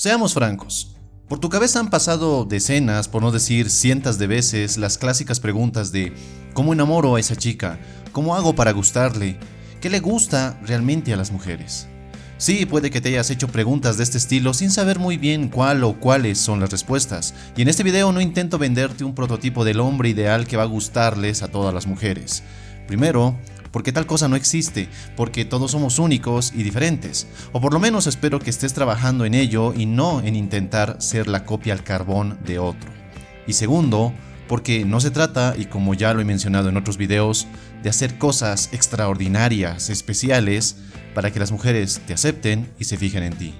Seamos francos, por tu cabeza han pasado decenas, por no decir cientos de veces, las clásicas preguntas de ¿cómo enamoro a esa chica? ¿Cómo hago para gustarle? ¿Qué le gusta realmente a las mujeres? Sí, puede que te hayas hecho preguntas de este estilo sin saber muy bien cuál o cuáles son las respuestas, y en este video no intento venderte un prototipo del hombre ideal que va a gustarles a todas las mujeres. Primero, porque tal cosa no existe, porque todos somos únicos y diferentes, o por lo menos espero que estés trabajando en ello y no en intentar ser la copia al carbón de otro. Y segundo, porque no se trata, y como ya lo he mencionado en otros videos, de hacer cosas extraordinarias, especiales, para que las mujeres te acepten y se fijen en ti.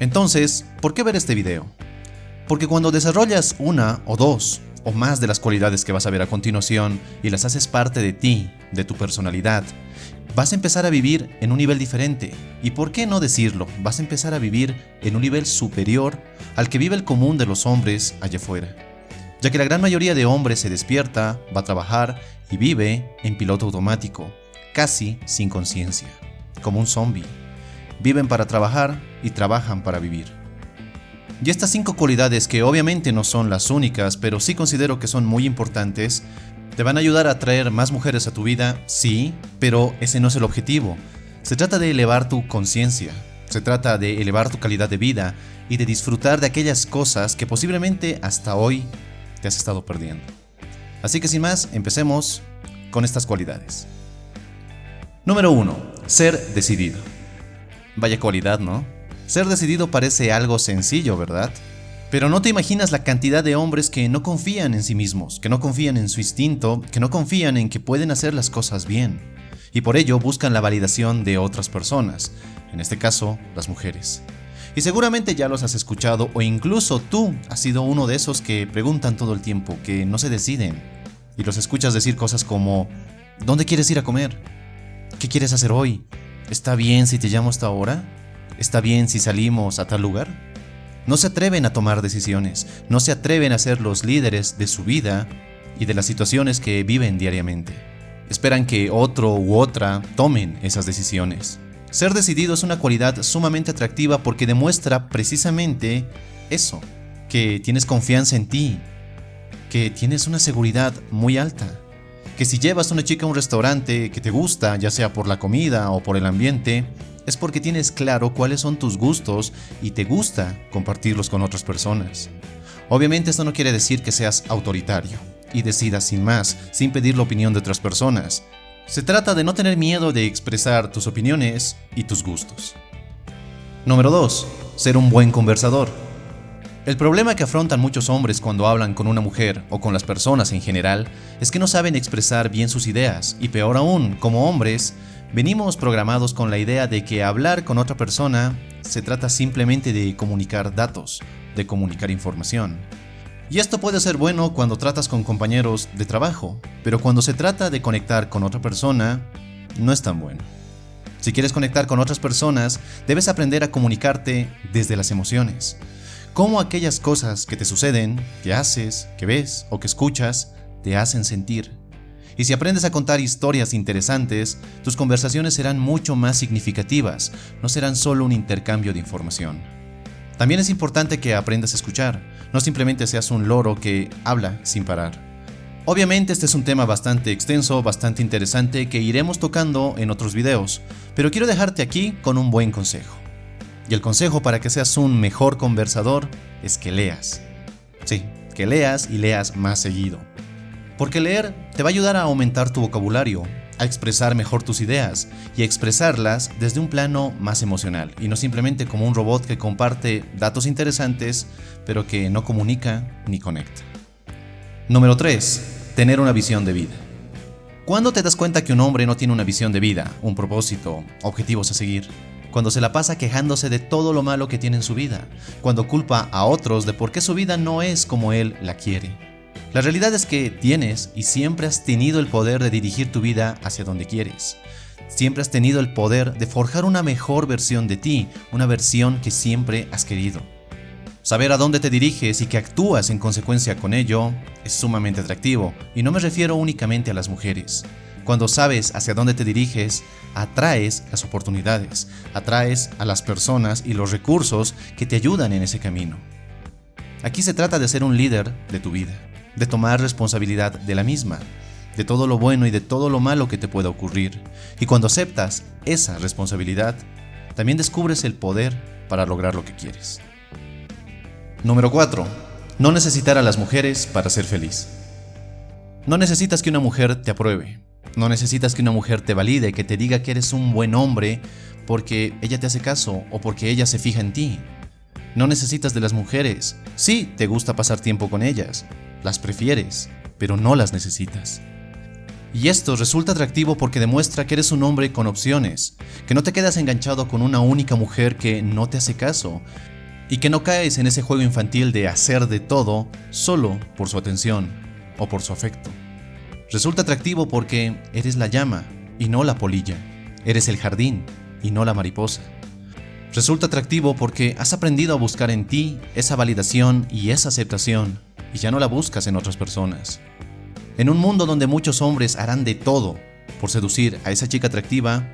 Entonces, ¿por qué ver este video? Porque cuando desarrollas una o dos o más de las cualidades que vas a ver a continuación y las haces parte de ti, de tu personalidad, vas a empezar a vivir en un nivel diferente. Y por qué no decirlo, vas a empezar a vivir en un nivel superior al que vive el común de los hombres allá afuera. Ya que la gran mayoría de hombres se despierta, va a trabajar y vive en piloto automático, casi sin conciencia, como un zombie. Viven para trabajar y trabajan para vivir. Y estas 5 cualidades, que obviamente no son las únicas, pero sí considero que son muy importantes, te van a ayudar a atraer más mujeres a tu vida, sí, pero ese no es el objetivo. Se trata de elevar tu conciencia, se trata de elevar tu calidad de vida y de disfrutar de aquellas cosas que posiblemente hasta hoy te has estado perdiendo. Así que sin más, empecemos con estas cualidades. Número 1. Ser decidido. Vaya cualidad, ¿no? Ser decidido parece algo sencillo, ¿verdad? Pero no te imaginas la cantidad de hombres que no confían en sí mismos, que no confían en su instinto, que no confían en que pueden hacer las cosas bien, y por ello buscan la validación de otras personas, en este caso, las mujeres. Y seguramente ya los has escuchado, o incluso tú has sido uno de esos que preguntan todo el tiempo, que no se deciden, y los escuchas decir cosas como: ¿dónde quieres ir a comer? ¿Qué quieres hacer hoy? ¿Está bien si te llamo hasta ahora? ¿Está bien si salimos a tal lugar? No se atreven a tomar decisiones, no se atreven a ser los líderes de su vida y de las situaciones que viven diariamente. Esperan que otro u otra tomen esas decisiones. Ser decidido es una cualidad sumamente atractiva porque demuestra precisamente eso, que tienes confianza en ti, que tienes una seguridad muy alta, que si llevas a una chica a un restaurante que te gusta, ya sea por la comida o por el ambiente, es porque tienes claro cuáles son tus gustos y te gusta compartirlos con otras personas. Obviamente esto no quiere decir que seas autoritario y decidas sin más, sin pedir la opinión de otras personas. Se trata de no tener miedo de expresar tus opiniones y tus gustos. Número 2. Ser un buen conversador. El problema que afrontan muchos hombres cuando hablan con una mujer o con las personas en general es que no saben expresar bien sus ideas, y peor aún, como hombres, venimos programados con la idea de que hablar con otra persona se trata simplemente de comunicar datos, de comunicar información. Y esto puede ser bueno cuando tratas con compañeros de trabajo, pero cuando se trata de conectar con otra persona, no es tan bueno. Si quieres conectar con otras personas, debes aprender a comunicarte desde las emociones. Cómo aquellas cosas que te suceden, que haces, que ves o que escuchas, te hacen sentir. Y si aprendes a contar historias interesantes, tus conversaciones serán mucho más significativas, no serán solo un intercambio de información. También es importante que aprendas a escuchar, no simplemente seas un loro que habla sin parar. Obviamente este es un tema bastante extenso, bastante interesante, que iremos tocando en otros videos, pero quiero dejarte aquí con un buen consejo. Y el consejo para que seas un mejor conversador es que leas. Sí, que leas y leas más seguido. Porque leer te va a ayudar a aumentar tu vocabulario, a expresar mejor tus ideas y a expresarlas desde un plano más emocional y no simplemente como un robot que comparte datos interesantes pero que no comunica ni conecta. Número 3. Tener una visión de vida. ¿Cuándo te das cuenta que un hombre no tiene una visión de vida, un propósito, objetivos a seguir? Cuando se la pasa quejándose de todo lo malo que tiene en su vida, cuando culpa a otros de por qué su vida no es como él la quiere. La realidad es que tienes y siempre has tenido el poder de dirigir tu vida hacia donde quieres. Siempre has tenido el poder de forjar una mejor versión de ti, una versión que siempre has querido. Saber a dónde te diriges y que actúas en consecuencia con ello es sumamente atractivo, y no me refiero únicamente a las mujeres. Cuando sabes hacia dónde te diriges, atraes las oportunidades, atraes a las personas y los recursos que te ayudan en ese camino. Aquí se trata de ser un líder de tu vida, de tomar responsabilidad de la misma, de todo lo bueno y de todo lo malo que te pueda ocurrir. Y cuando aceptas esa responsabilidad, también descubres el poder para lograr lo que quieres. Número 4. No necesitar a las mujeres para ser feliz. No necesitas que una mujer te apruebe. No necesitas que una mujer te valide, que te diga que eres un buen hombre porque ella te hace caso o porque ella se fija en ti. No necesitas de las mujeres. Sí, te gusta pasar tiempo con ellas. Las prefieres, pero no las necesitas. Y esto resulta atractivo porque demuestra que eres un hombre con opciones, que no te quedas enganchado con una única mujer que no te hace caso y que no caes en ese juego infantil de hacer de todo solo por su atención o por su afecto. Resulta atractivo porque eres la llama y no la polilla, eres el jardín y no la mariposa. Resulta atractivo porque has aprendido a buscar en ti esa validación y esa aceptación y ya no la buscas en otras personas. En un mundo donde muchos hombres harán de todo por seducir a esa chica atractiva,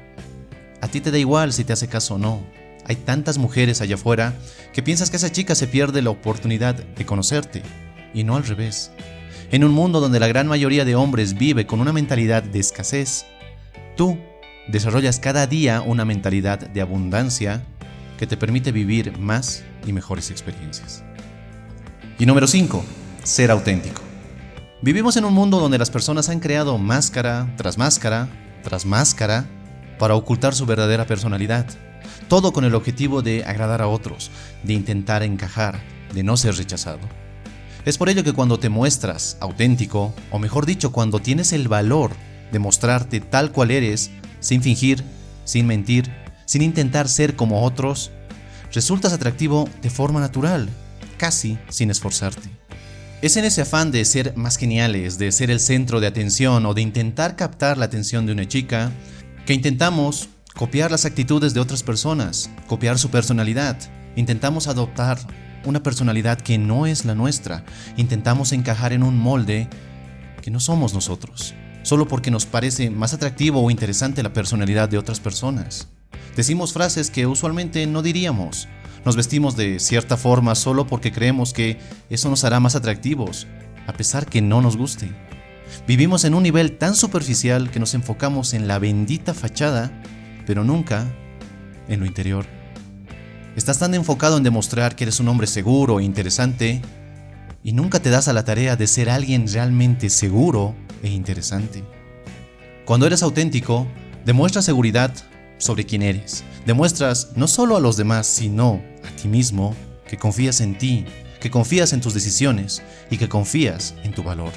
a ti te da igual si te hace caso o no. Hay tantas mujeres allá afuera que piensas que esa chica se pierde la oportunidad de conocerte, y no al revés. En un mundo donde la gran mayoría de hombres vive con una mentalidad de escasez, tú desarrollas cada día una mentalidad de abundancia que te permite vivir más y mejores experiencias. Y número 5. Ser auténtico. Vivimos en un mundo donde las personas han creado máscara tras máscara tras máscara para ocultar su verdadera personalidad. Todo con el objetivo de agradar a otros, de intentar encajar, de no ser rechazado. Es por ello que cuando te muestras auténtico, o mejor dicho, cuando tienes el valor de mostrarte tal cual eres, sin fingir, sin mentir, sin intentar ser como otros, resultas atractivo de forma natural, casi sin esforzarte. Es en ese afán de ser más geniales, de ser el centro de atención o de intentar captar la atención de una chica, que intentamos copiar las actitudes de otras personas, copiar su personalidad. Intentamos adoptar una personalidad que no es la nuestra. Intentamos encajar en un molde que no somos nosotros, solo porque nos parece más atractivo o interesante la personalidad de otras personas. Decimos frases que usualmente no diríamos. Nos vestimos de cierta forma solo porque creemos que eso nos hará más atractivos, a pesar que no nos guste. Vivimos en un nivel tan superficial que nos enfocamos en la bendita fachada, pero nunca en lo interior. Estás tan enfocado en demostrar que eres un hombre seguro e interesante, y nunca te das a la tarea de ser alguien realmente seguro e interesante. Cuando eres auténtico, demuestras seguridad sobre quién eres. Demuestras no solo a los demás, sino a ti mismo, que confías en ti, que confías en tus decisiones y que confías en tu valor.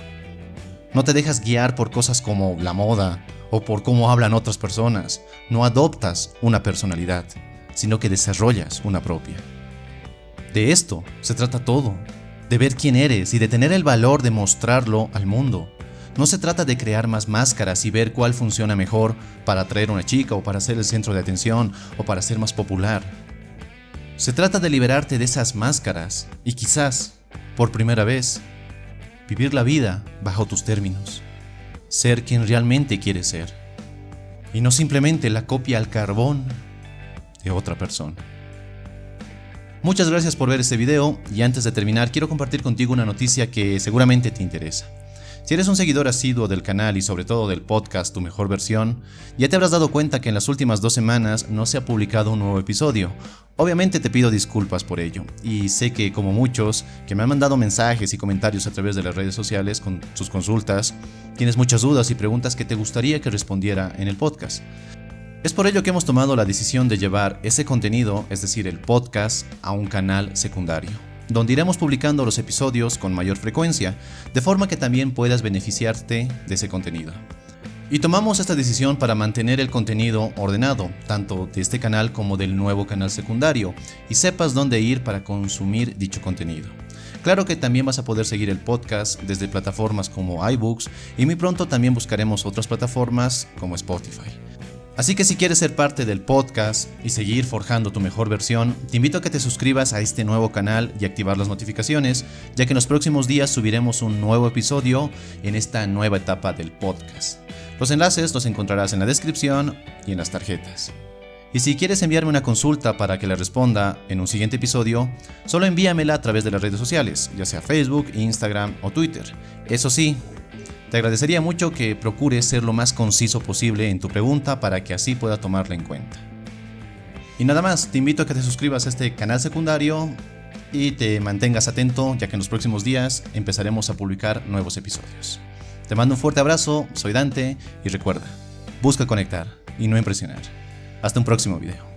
No te dejas guiar por cosas como la moda o por cómo hablan otras personas. No adoptas una personalidad, sino que desarrollas una propia. De esto se trata todo, de ver quién eres y de tener el valor de mostrarlo al mundo. No se trata de crear más máscaras y ver cuál funciona mejor para atraer a una chica o para ser el centro de atención o para ser más popular. Se trata de liberarte de esas máscaras y quizás, por primera vez, vivir la vida bajo tus términos. Ser quien realmente quieres ser. Y no simplemente la copia al carbón de otra persona. Muchas gracias por ver este video y antes de terminar quiero compartir contigo una noticia que seguramente te interesa. Si eres un seguidor asiduo del canal y sobre todo del podcast Tu Mejor Versión, ya te habrás dado cuenta que en las últimas 2 semanas no se ha publicado un nuevo episodio. Obviamente te pido disculpas por ello, y sé que como muchos que me han mandado mensajes y comentarios a través de las redes sociales con sus consultas, tienes muchas dudas y preguntas que te gustaría que respondiera en el podcast. Es por ello que hemos tomado la decisión de llevar ese contenido, es decir, el podcast, a un canal secundario, donde iremos publicando los episodios con mayor frecuencia, de forma que también puedas beneficiarte de ese contenido. Y tomamos esta decisión para mantener el contenido ordenado, tanto de este canal como del nuevo canal secundario, y sepas dónde ir para consumir dicho contenido. Claro que también vas a poder seguir el podcast desde plataformas como iBooks, y muy pronto también buscaremos otras plataformas como Spotify. Así que si quieres ser parte del podcast y seguir forjando tu mejor versión, te invito a que te suscribas a este nuevo canal y activar las notificaciones, ya que en los próximos días subiremos un nuevo episodio en esta nueva etapa del podcast. Los enlaces los encontrarás en la descripción y en las tarjetas. Y si quieres enviarme una consulta para que la responda en un siguiente episodio, solo envíamela a través de las redes sociales, ya sea Facebook, Instagram o Twitter. Eso sí, te agradecería mucho que procures ser lo más conciso posible en tu pregunta para que así pueda tomarla en cuenta. Y nada más, te invito a que te suscribas a este canal secundario y te mantengas atento, ya que en los próximos días empezaremos a publicar nuevos episodios. Te mando un fuerte abrazo, soy Dante y recuerda, busca conectar y no impresionar. Hasta un próximo video.